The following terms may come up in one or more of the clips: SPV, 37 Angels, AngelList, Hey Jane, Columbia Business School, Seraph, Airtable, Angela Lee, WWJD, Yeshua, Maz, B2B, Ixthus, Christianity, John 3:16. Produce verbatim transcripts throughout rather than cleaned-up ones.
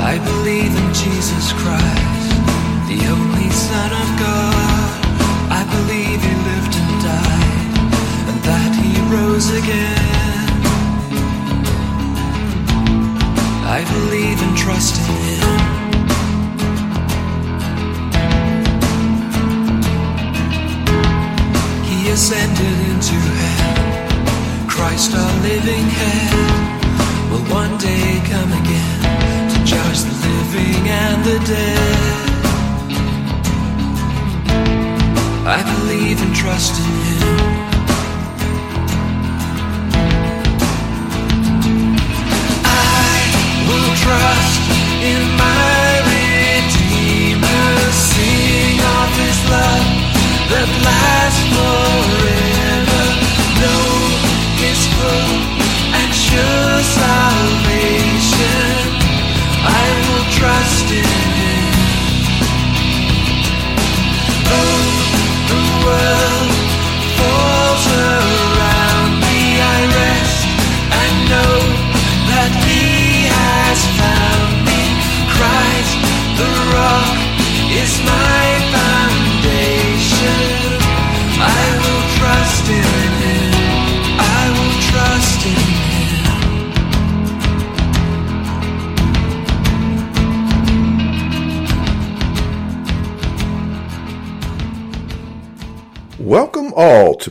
I believe in Jesus Christ, the only Son of God. I believe He lived and died, and that He rose again. I believe and trust in Him. Ascended into heaven, Christ our living head, will one day come again to judge the living and the dead. I believe and trust in Him. I will trust in my Redeemer, sing of His love that lasts forever. Know His full and sure salvation. I will trust in Him. Though the world falls around me, I rest and know that He has found me. Christ, the rock, is my welcome all to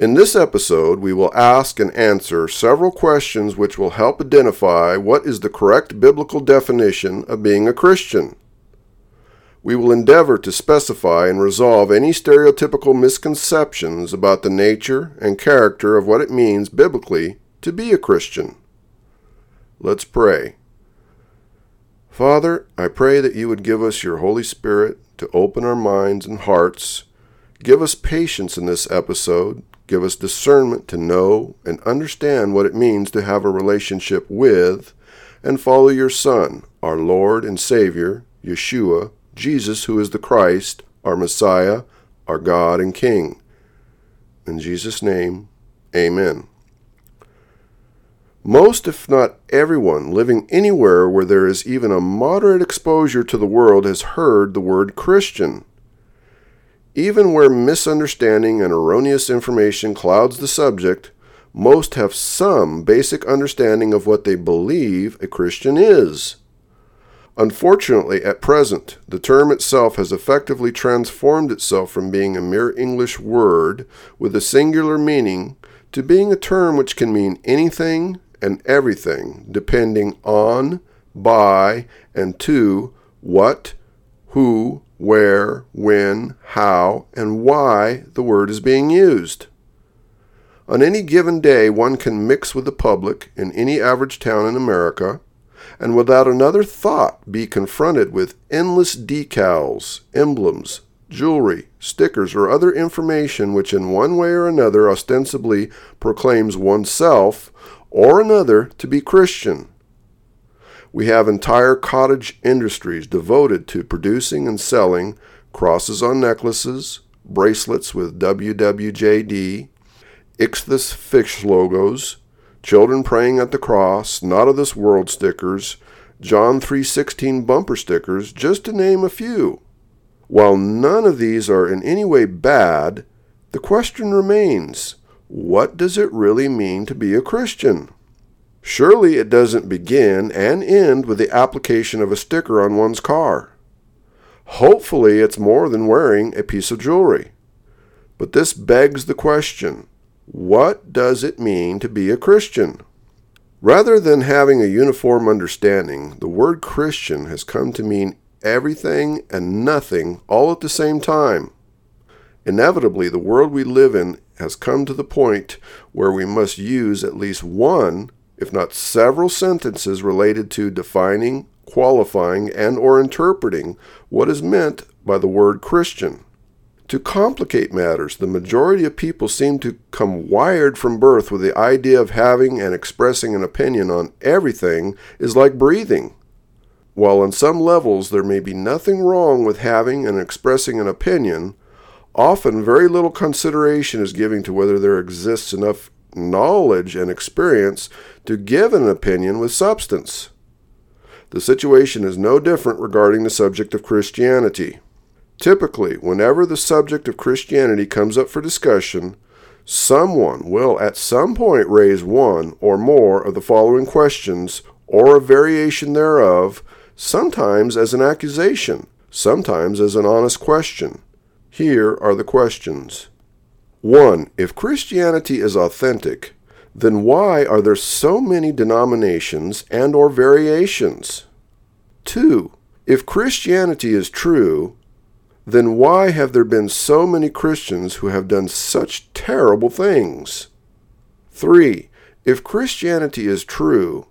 In this episode, we will ask and answer several questions which will help identify what is the correct biblical definition of being a Christian. We will endeavor to specify and resolve any stereotypical misconceptions about the nature and character of what it means biblically to be a Christian. Let's pray. Father, I pray that you would give us your Holy Spirit to open our minds and hearts. Give us patience in this episode. Give us discernment to know and understand what it means to have a relationship with and follow your Son, our Lord and Savior, Yeshua, Jesus, who is the Christ, our Messiah, our God and King. In Jesus' name, amen. Most, if not everyone, living anywhere where there is even a moderate exposure to the world has heard the word Christian. Even where misunderstanding and erroneous information clouds the subject, most have some basic understanding of what they believe a Christian is. Unfortunately, at present, the term itself has effectively transformed itself from being a mere English word with a singular meaning to being a term which can mean anything and everything, depending on, by, and to what, who, where, when, how, and why the word is being used. On any given day, one can mix with the public in any average town in America, and without another thought be confronted with endless decals, emblems, jewelry, stickers, or other information which in one way or another ostensibly proclaims oneself or another to be Christian. We have entire cottage industries devoted to producing and selling crosses on necklaces, bracelets with W W J D, Ixthus fish logos, children praying at the cross, not of this world stickers, John three sixteen bumper stickers, just to name a few. While none of these are in any way bad, the question remains, what does it really mean to be a Christian? Surely it doesn't begin and end with the application of a sticker on one's car. Hopefully it's more than wearing a piece of jewelry. But this begs the question, what does it mean to be a Christian? Rather than having a uniform understanding, the word Christian has come to mean everything and nothing all at the same time. Inevitably, the world we live in has come to the point where we must use at least one, if not several, sentences related to defining, qualifying, and or interpreting what is meant by the word Christian. To complicate matters, the majority of people seem to come wired from birth with the idea of having and expressing an opinion on everything is like breathing. While on some levels there may be nothing wrong with having and expressing an opinion, often very little consideration is given to whether there exists enough knowledge and experience to give an opinion with substance. The situation is no different regarding the subject of Christianity. Typically, whenever the subject of Christianity comes up for discussion, someone will at some point raise one or more of the following questions or a variation thereof, sometimes as an accusation, sometimes as an honest question. Here are the questions. one. If Christianity is authentic, then why are there so many denominations and or variations? two. If Christianity is true, then why have there been so many Christians who have done such terrible things? three. If Christianity is true,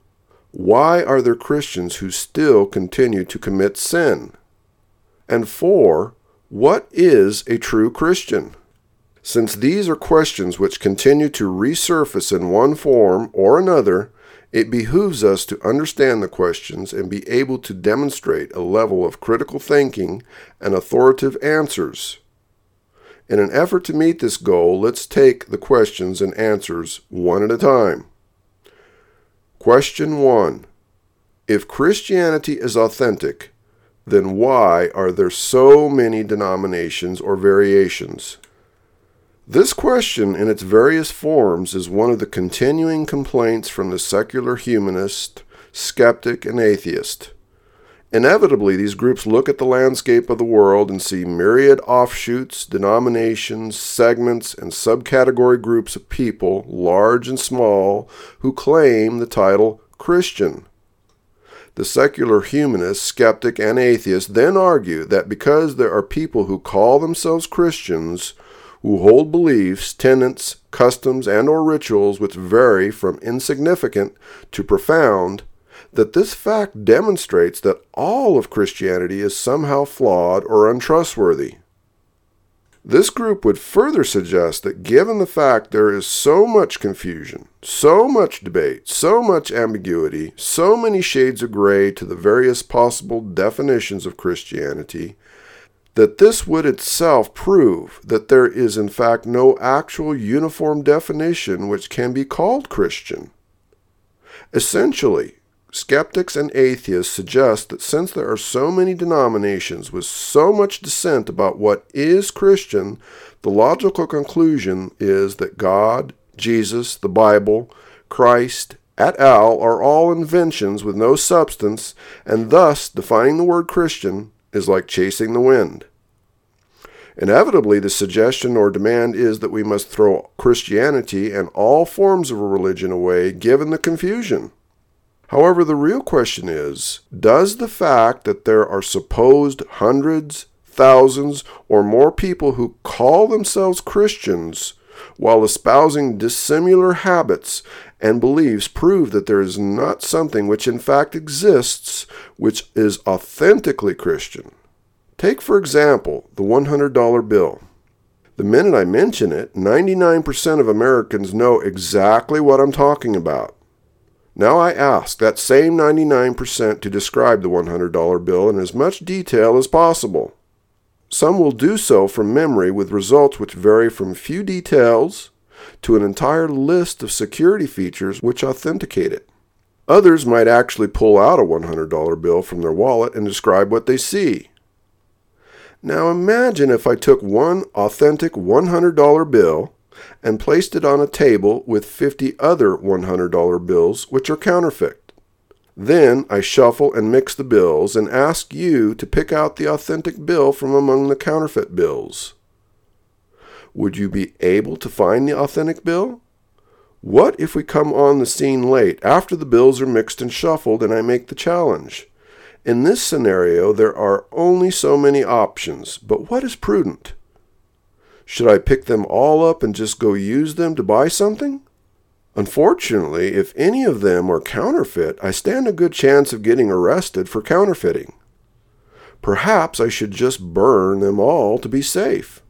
why are there Christians who still continue to commit sin? And four, what is a true Christian? Since these are questions which continue to resurface in one form or another, it behooves us to understand the questions and be able to demonstrate a level of critical thinking and authoritative answers. In an effort to meet this goal, let's take the questions and answers one at a time. Question one. If Christianity is authentic, then why are there so many denominations or variations? This question in its various forms is one of the continuing complaints from the secular humanist, skeptic, and atheist. Inevitably, these groups look at the landscape of the world and see myriad offshoots, denominations, segments, and subcategory groups of people, large and small, who claim the title Christian. The secular humanist, skeptic, and atheist then argue that because there are people who call themselves Christians who hold beliefs, tenets, customs, and or rituals which vary from insignificant to profound, that this fact demonstrates that all of Christianity is somehow flawed or untrustworthy. This group would further suggest that given the fact there is so much confusion, so much debate, so much ambiguity, so many shades of gray to the various possible definitions of Christianity, that this would itself prove that there is in fact no actual uniform definition which can be called Christian. Essentially, skeptics and atheists suggest that since there are so many denominations with so much dissent about what is Christian, the logical conclusion is that God, Jesus, the Bible, Christ, et al. Are all inventions with no substance, and thus defining the word Christian is like chasing the wind. Inevitably, the suggestion or demand is that we must throw Christianity and all forms of a religion away given the confusion. However, the real question is, does the fact that there are supposed hundreds, thousands, or more people who call themselves Christians while espousing dissimilar habits and beliefs prove that there is not something which in fact exists which is authentically Christian? Take, for example, the one hundred dollar bill. The minute I mention it, ninety-nine percent of Americans know exactly what I'm talking about. Now I ask that same ninety-nine percent to describe the one hundred dollar bill in as much detail as possible. Some will do so from memory with results which vary from few details to an entire list of security features which authenticate it. Others might actually pull out a one hundred dollar bill from their wallet and describe what they see. Now imagine if I took one authentic one hundred dollar bill and placed it on a table with fifty other one hundred dollar bills which are counterfeit. Then I shuffle and mix the bills and ask you to pick out the authentic bill from among the counterfeit bills. Would you be able to find the authentic bill? What if we come on the scene late after the bills are mixed and shuffled and I make the challenge? In this scenario, there are only so many options, but what is prudent? Should I pick them all up and just go use them to buy something? Unfortunately, if any of them are counterfeit, I stand a good chance of getting arrested for counterfeiting. Perhaps I should just burn them all to be safe.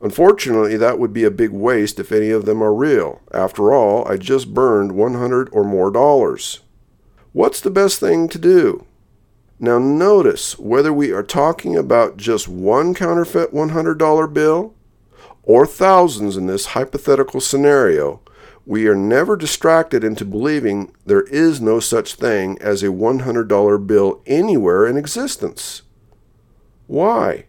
Unfortunately, that would be a big waste if any of them are real. After all, I just burned one hundred or more dollars. What's the best thing to do? Now notice whether we are talking about just one counterfeit one hundred dollar bill or thousands in this hypothetical scenario, we are never distracted into believing there is no such thing as a one hundred dollar bill anywhere in existence. Why?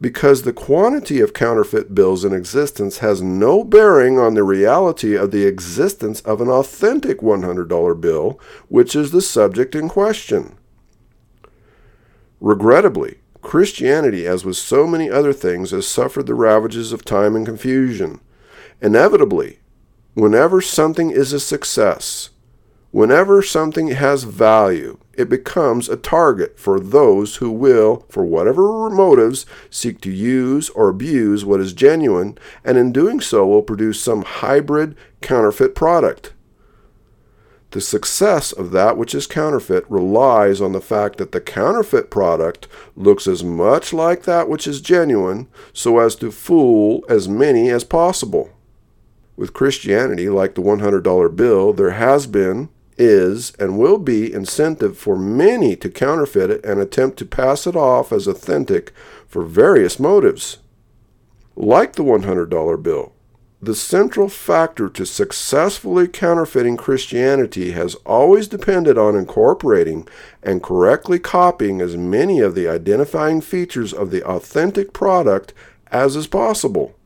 Because the quantity of counterfeit bills in existence has no bearing on the reality of the existence of an authentic one hundred dollar bill, which is the subject in question. Regrettably, Christianity, as with so many other things, has suffered the ravages of time and confusion. Inevitably, whenever something is a success, whenever something has value, it becomes a target for those who will, for whatever motives, seek to use or abuse what is genuine, and in doing so will produce some hybrid counterfeit product. The success of that which is counterfeit relies on the fact that the counterfeit product looks as much like that which is genuine so as to fool as many as possible. With Christianity, like the one hundred dollar bill, there has been, is, and will be incentive for many to counterfeit it and attempt to pass it off as authentic for various motives. Like the one hundred dollar bill, the central factor to successfully counterfeiting Christianity has always depended on incorporating and correctly copying as many of the identifying features of the authentic product as is possible.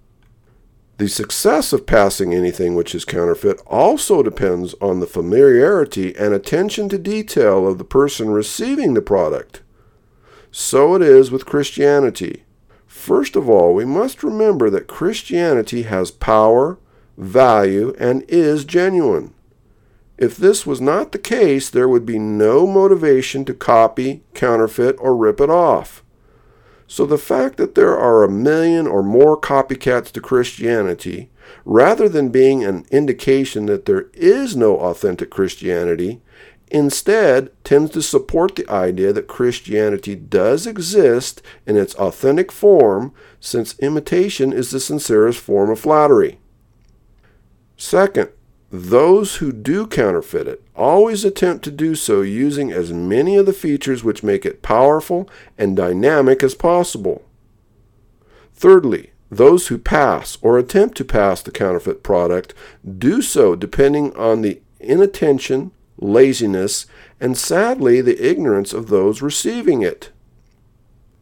The success of passing anything which is counterfeit also depends on the familiarity and attention to detail of the person receiving the product. So it is with Christianity. First of all, we must remember that Christianity has power, value, and is genuine. If this was not the case, there would be no motivation to copy, counterfeit, or rip it off. So the fact that there are a million or more copycats to Christianity, rather than being an indication that there is no authentic Christianity, instead tends to support the idea that Christianity does exist in its authentic form, since imitation is the sincerest form of flattery. Second, those who do counterfeit it always attempt to do so using as many of the features which make it powerful and dynamic as possible. Thirdly, those who pass or attempt to pass the counterfeit product do so depending on the inattention, laziness, and sadly the ignorance of those receiving it.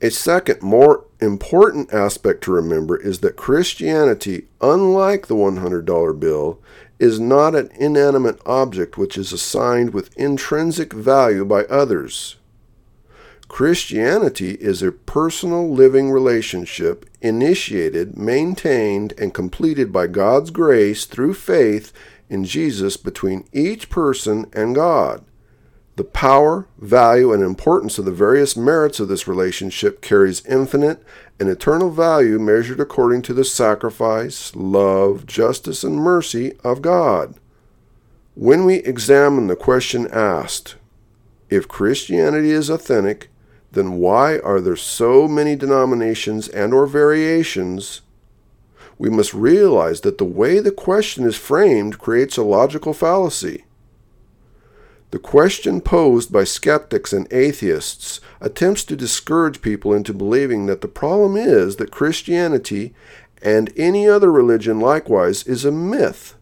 A second, more important aspect to remember is that Christianity, unlike the one hundred dollar bill, is not an inanimate object which is assigned with intrinsic value by others. Christianity is a personal living relationship initiated, maintained, and completed by God's grace through faith in Jesus between each person and God. The power, value, and importance of the various merits of this relationship carries infinite and eternal value measured according to the sacrifice, love, justice, and mercy of God. When we examine the question asked, if Christianity is authentic, then why are there so many denominations and or variations? We must realize that the way the question is framed creates a logical fallacy. The question posed by skeptics and atheists attempts to discourage people into believing that the problem is that Christianity, and any other religion likewise, is a myth.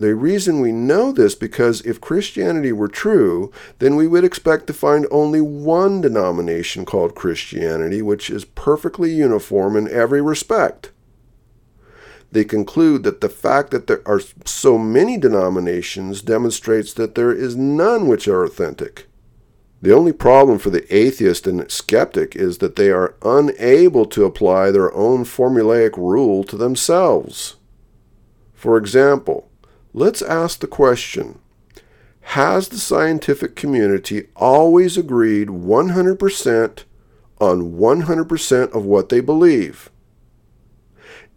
The reason we know this, because if Christianity were true, then we would expect to find only one denomination called Christianity, which is perfectly uniform in every respect. They conclude that the fact that there are so many denominations demonstrates that there is none which are authentic. The only problem for the atheist and skeptic is that they are unable to apply their own formulaic rule to themselves. For example, let's ask the question, has the scientific community always agreed one hundred percent on one hundred percent of what they believe?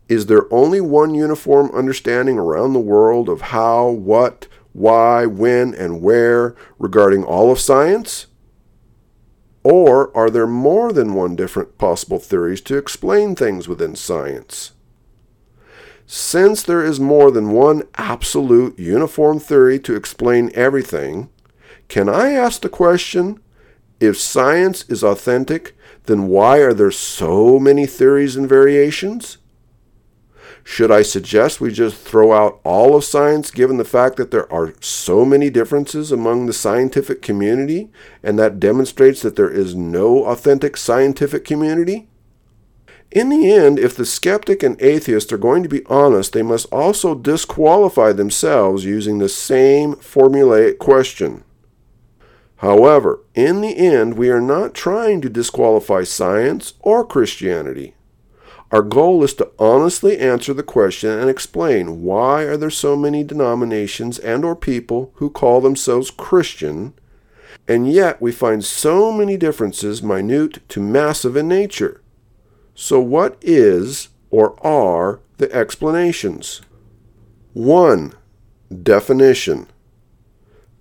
Is there only one uniform understanding around the world of how, what, why, when, and where regarding all of science? Or are there more than one different possible theories to explain things within science? Since there is more than one absolute uniform theory to explain everything, can I ask the question, if science is authentic, then why are there so many theories and variations? Should I suggest we just throw out all of science given the fact that there are so many differences among the scientific community, and that demonstrates that there is no authentic scientific community? In the end, if the skeptic and atheist are going to be honest, they must also disqualify themselves using the same formulaic question. However, in the end, we are not trying to disqualify science or Christianity. Our goal is to honestly answer the question and explain, why are there so many denominations and or people who call themselves Christian, and yet we find so many differences, minute to massive in nature? So what is or are the explanations? one. Definition.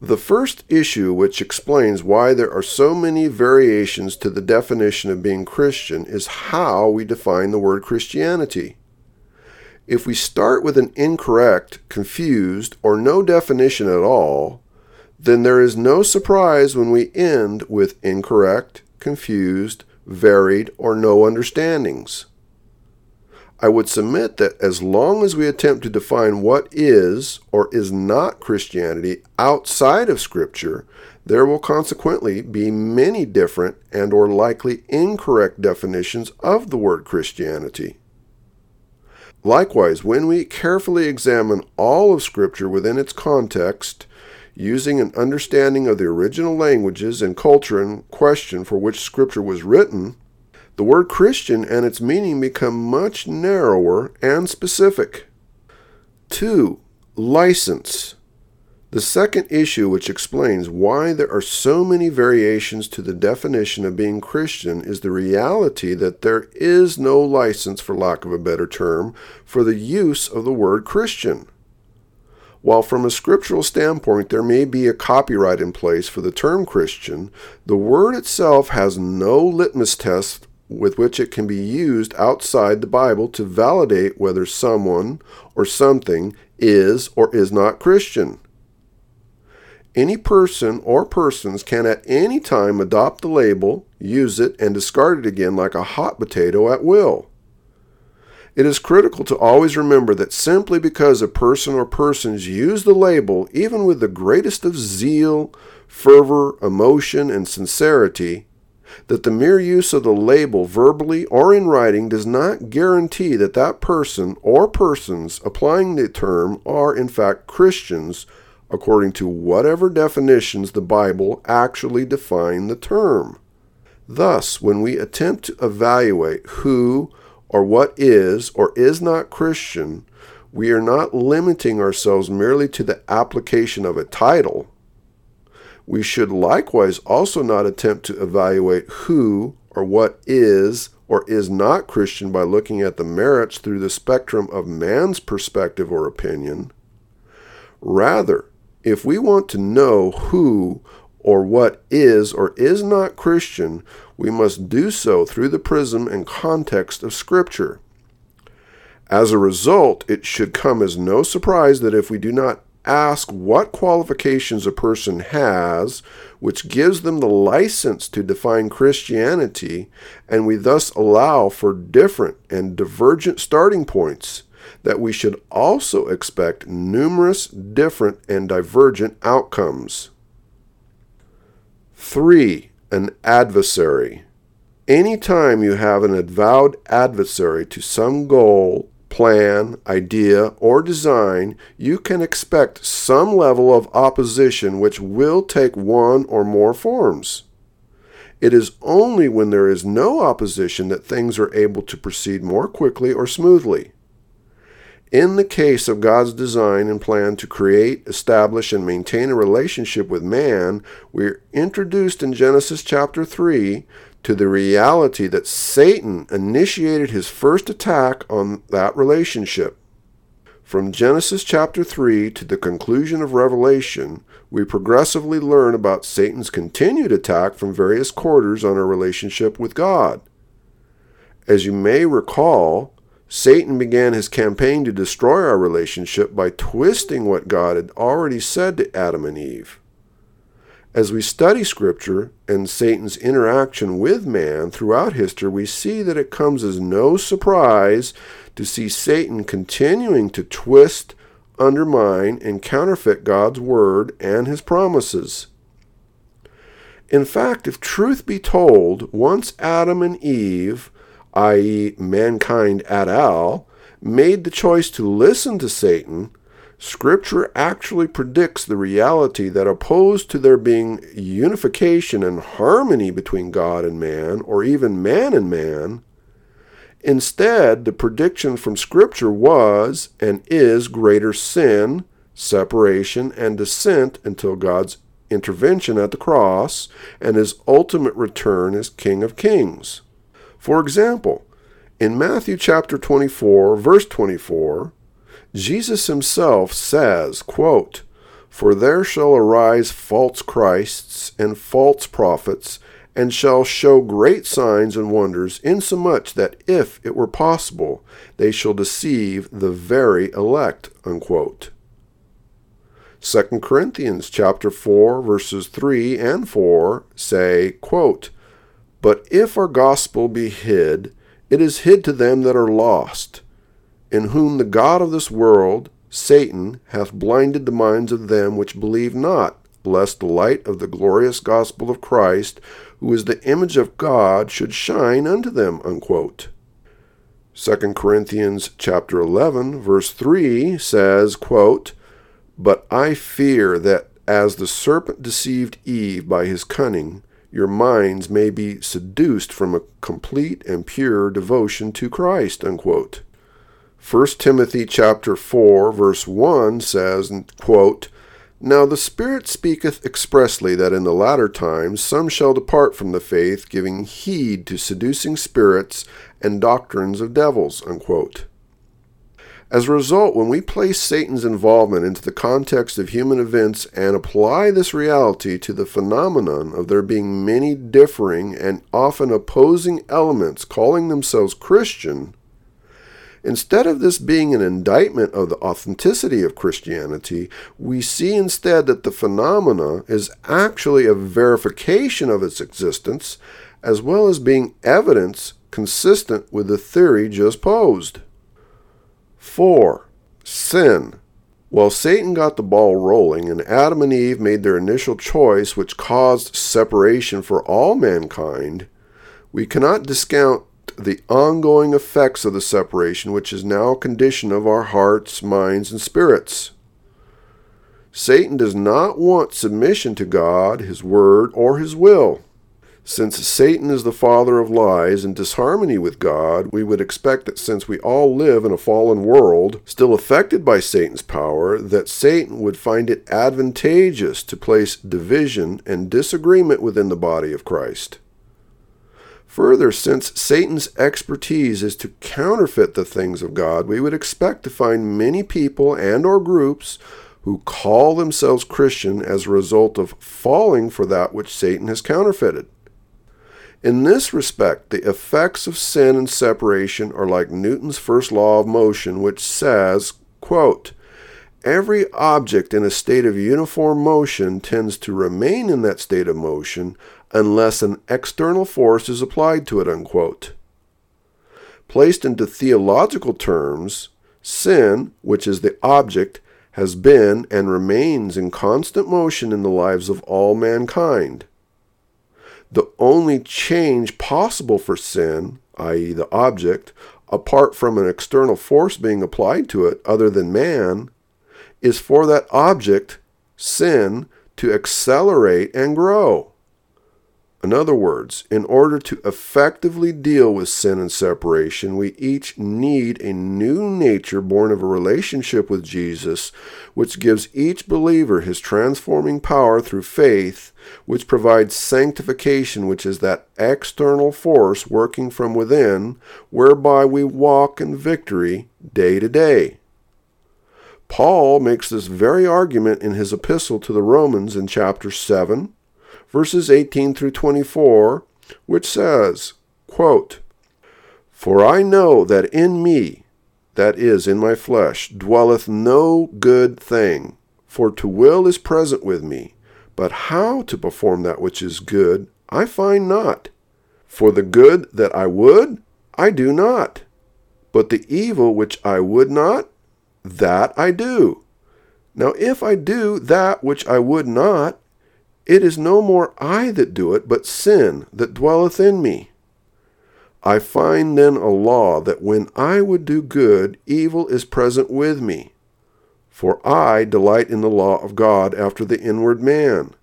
The first issue which explains why there are so many variations to the definition of being Christian is how we define the word Christianity. If we start with an incorrect, confused, or no definition at all, then there is no surprise when we end with incorrect, confused, varied, or no understandings. I would submit that as long as we attempt to define what is or is not Christianity outside of Scripture, there will consequently be many different and or likely incorrect definitions of the word Christianity. Likewise, when we carefully examine all of Scripture within its context, using an understanding of the original languages and culture in question for which Scripture was written, the word Christian and its meaning become much narrower and specific. two. License. The second issue which explains why there are so many variations to the definition of being Christian is the reality that there is no license, for lack of a better term, for the use of the word Christian. While from a scriptural standpoint there may be a copyright in place for the term Christian, the word itself has no litmus test with which it can be used outside the Bible to validate whether someone or something is or is not Christian. Any person or persons can at any time adopt the label, use it, and discard it again like a hot potato at will. It is critical to always remember that simply because a person or persons use the label, even with the greatest of zeal, fervor, emotion, and sincerity, that the mere use of the label verbally or in writing does not guarantee that that person or persons applying the term are in fact Christians, according to whatever definitions the Bible actually defines the term. Thus, when we attempt to evaluate who or what is or is not Christian, we are not limiting ourselves merely to the application of a title. We should likewise also not attempt to evaluate who or what is or is not Christian by looking at the merits through the spectrum of man's perspective or opinion. Rather, if we want to know who or what is or is not Christian, we must do so through the prism and context of Scripture. As a result, it should come as no surprise that if we do not ask what qualifications a person has, which gives them the license to define Christianity, and we thus allow for different and divergent starting points, that we should also expect numerous different and divergent outcomes. Three, an adversary. Any time you have an avowed adversary to some goal, plan, idea, or design, you can expect some level of opposition which will take one or more forms. It is only when there is no opposition that things are able to proceed more quickly or smoothly. In the case of God's design and plan to create, establish, and maintain a relationship with man, we are introduced in Genesis chapter three to the reality that Satan initiated his first attack on that relationship. From Genesis chapter three to the conclusion of Revelation, we progressively learn about Satan's continued attack from various quarters on our relationship with God. As you may recall, Satan began his campaign to destroy our relationship by twisting what God had already said to Adam and Eve. As we study Scripture and Satan's interaction with man throughout history, we see that it comes as no surprise to see Satan continuing to twist, undermine, and counterfeit God's word and his promises. In fact, if truth be told, once Adam and Eve, that is mankind at all, made the choice to listen to Satan, Scripture actually predicts the reality that opposed to there being unification and harmony between God and man, or even man and man, instead the prediction from Scripture was and is greater sin, separation, and dissent until God's intervention at the cross and his ultimate return as King of Kings. For example, in Matthew chapter twenty-four, verse twenty-four, Jesus himself says, quote, "For there shall arise false Christs and false prophets, and shall show great signs and wonders, insomuch that if it were possible, they shall deceive the very elect," unquote. Second Corinthians chapter four, verses three and four say, quote, "But if our gospel be hid, it is hid to them that are lost, in whom the God of this world, Satan, hath blinded the minds of them which believe not, lest the light of the glorious gospel of Christ, who is the image of God, should shine unto them," unquote. Second Corinthians chapter eleven, verse three says, quote, "But I fear that as the serpent deceived Eve by his cunning, your minds may be seduced from a complete and pure devotion to Christ," unquote. First Timothy chapter four, verse one says, quote, "Now the Spirit speaketh expressly that in the latter times some shall depart from the faith, giving heed to seducing spirits and doctrines of devils," unquote. As a result, when we place Satan's involvement into the context of human events and apply this reality to the phenomenon of there being many differing and often opposing elements calling themselves Christian, instead of this being an indictment of the authenticity of Christianity, we see instead that the phenomena is actually a verification of its existence, as well as being evidence consistent with the theory just posed. Four, sin. While Satan got the ball rolling and Adam and Eve made their initial choice, which caused separation for all mankind, we cannot discount the ongoing effects of the separation, which is now a condition of our hearts, minds, and spirits. Satan does not want submission to God, his word, or his will. Since Satan is the father of lies and disharmony with God, we would expect that since we all live in a fallen world, still affected by Satan's power, that Satan would find it advantageous to place division and disagreement within the body of Christ. Further, since Satan's expertise is to counterfeit the things of God, we would expect to find many people and or groups who call themselves Christian as a result of falling for that which Satan has counterfeited. In this respect, the effects of sin and separation are like Newton's first law of motion, which says, quote, "Every object in a state of uniform motion tends to remain in that state of motion unless an external force is applied to it," unquote. Placed into theological terms, Sin, which is the object, has been and remains in constant motion in the lives of all mankind. The only change possible for sin, that is the object, apart from an external force being applied to it other than man, is for that object, sin, to accelerate and grow. In other words, in order to effectively deal with sin and separation, we each need a new nature born of a relationship with Jesus, which gives each believer his transforming power through faith, which provides sanctification, which is that external force working from within, whereby we walk in victory day to day. Paul makes this very argument in his epistle to the Romans in chapter seven, verses eighteen through twenty-four, which says, quote, "For I know that in me, that is, in my flesh, dwelleth no good thing, for to will is present with me, but how to perform that which is good, I find not. For the good that I would, I do not, but the evil which I would not, that I do. Now if I do that which I would not, it is no more I that do it, but sin that dwelleth in me. I find then a law that when I would do good, evil is present with me. For I delight in the law of God after the inward man.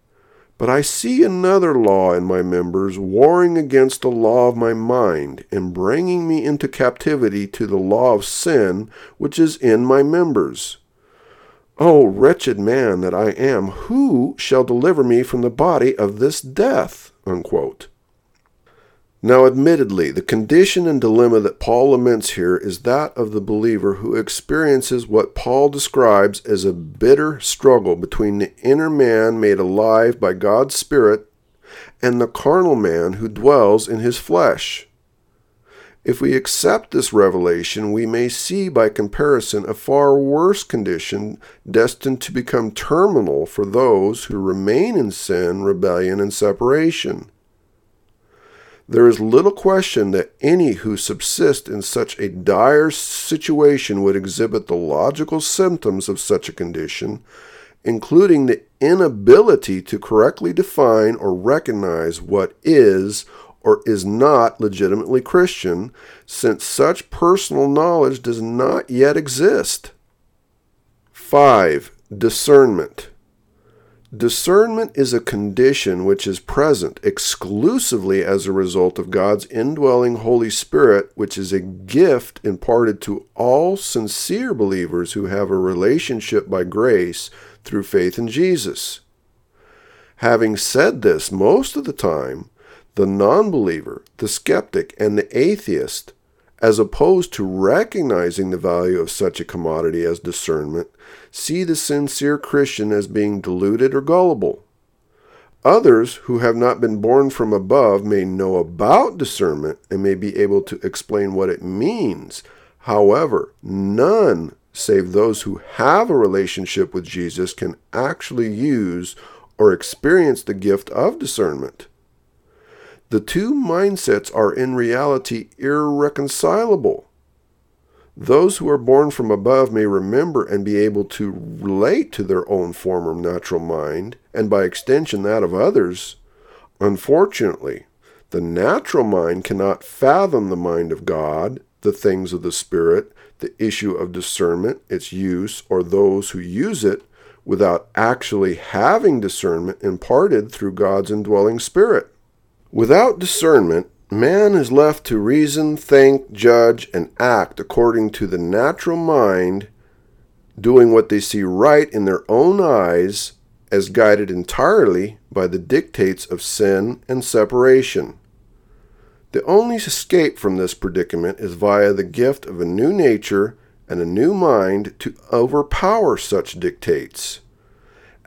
But I see another law in my members, warring against the law of my mind, and bringing me into captivity to the law of sin, which is in my members. O wretched man that I am, who shall deliver me from the body of this death?" Unquote. Now, admittedly, the condition and dilemma that Paul laments here is that of the believer who experiences what Paul describes as a bitter struggle between the inner man made alive by God's Spirit and the carnal man who dwells in his flesh. If we accept this revelation, we may see by comparison a far worse condition destined to become terminal for those who remain in sin, rebellion, and separation. There is little question that any who subsist in such a dire situation would exhibit the logical symptoms of such a condition, including the inability to correctly define or recognize what is or is not legitimately Christian, since such personal knowledge does not yet exist. five. Discernment. Discernment is a condition which is present exclusively as a result of God's indwelling Holy Spirit, which is a gift imparted to all sincere believers who have a relationship by grace through faith in Jesus. Having said this, most of the time, the non-believer, the skeptic, and the atheist, as opposed to recognizing the value of such a commodity as discernment, see the sincere Christian as being deluded or gullible. Others who have not been born from above may know about discernment and may be able to explain what it means. However, none save those who have a relationship with Jesus can actually use or experience the gift of discernment. The two mindsets are in reality irreconcilable. Those who are born from above may remember and be able to relate to their own former natural mind, and by extension that of others. Unfortunately, the natural mind cannot fathom the mind of God, the things of the Spirit, the issue of discernment, its use, or those who use it, without actually having discernment imparted through God's indwelling Spirit. Without discernment, man is left to reason, think, judge, and act according to the natural mind, doing what they see right in their own eyes, as guided entirely by the dictates of sin and separation. The only escape from this predicament is via the gift of a new nature and a new mind to overpower such dictates.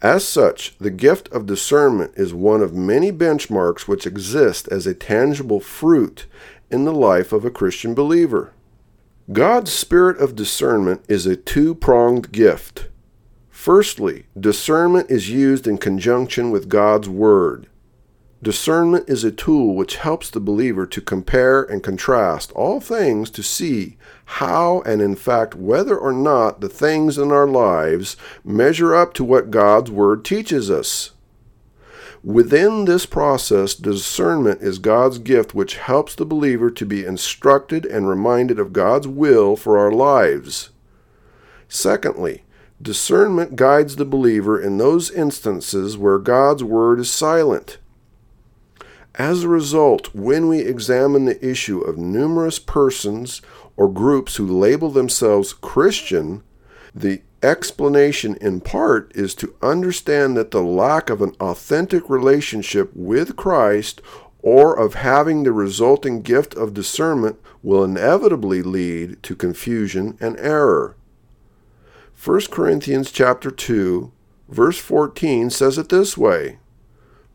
As such, the gift of discernment is one of many benchmarks which exist as a tangible fruit in the life of a Christian believer. God's spirit of discernment is a two-pronged gift. Firstly, discernment is used in conjunction with God's Word. Discernment is a tool which helps the believer to compare and contrast all things to see how and in fact whether or not the things in our lives measure up to what God's Word teaches us. Within this process, discernment is God's gift which helps the believer to be instructed and reminded of God's will for our lives. Secondly, discernment guides the believer in those instances where God's Word is silent. As a result, when we examine the issue of numerous persons or groups who label themselves Christian, the explanation in part is to understand that the lack of an authentic relationship with Christ or of having the resulting gift of discernment will inevitably lead to confusion and error. First Corinthians chapter two, verse fourteen says it this way,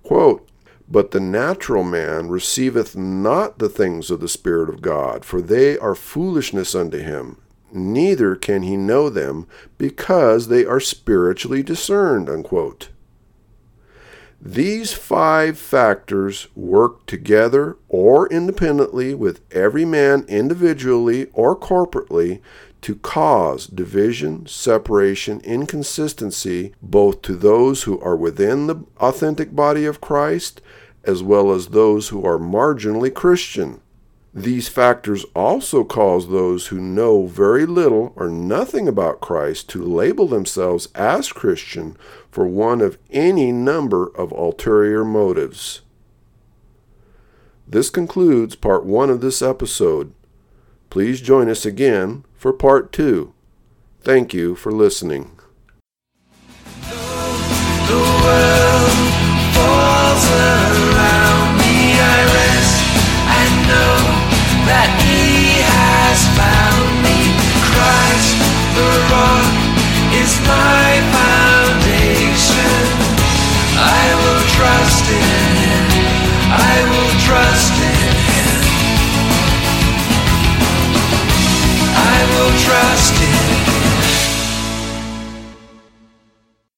quote, "But the natural man receiveth not the things of the Spirit of God, for they are foolishness unto him. Neither can he know them, because they are spiritually discerned." Unquote. These five factors work together or independently with every man individually or corporately to cause division, separation, inconsistency, both to those who are within the authentic body of Christ, as well as those who are marginally Christian. These factors also cause those who know very little or nothing about Christ to label themselves as Christian for one of any number of ulterior motives. This concludes part one of this episode. Please join us again for part two. Thank you for listening. Though the world falls around me, I rest and know that He has found me. Christ the rock is my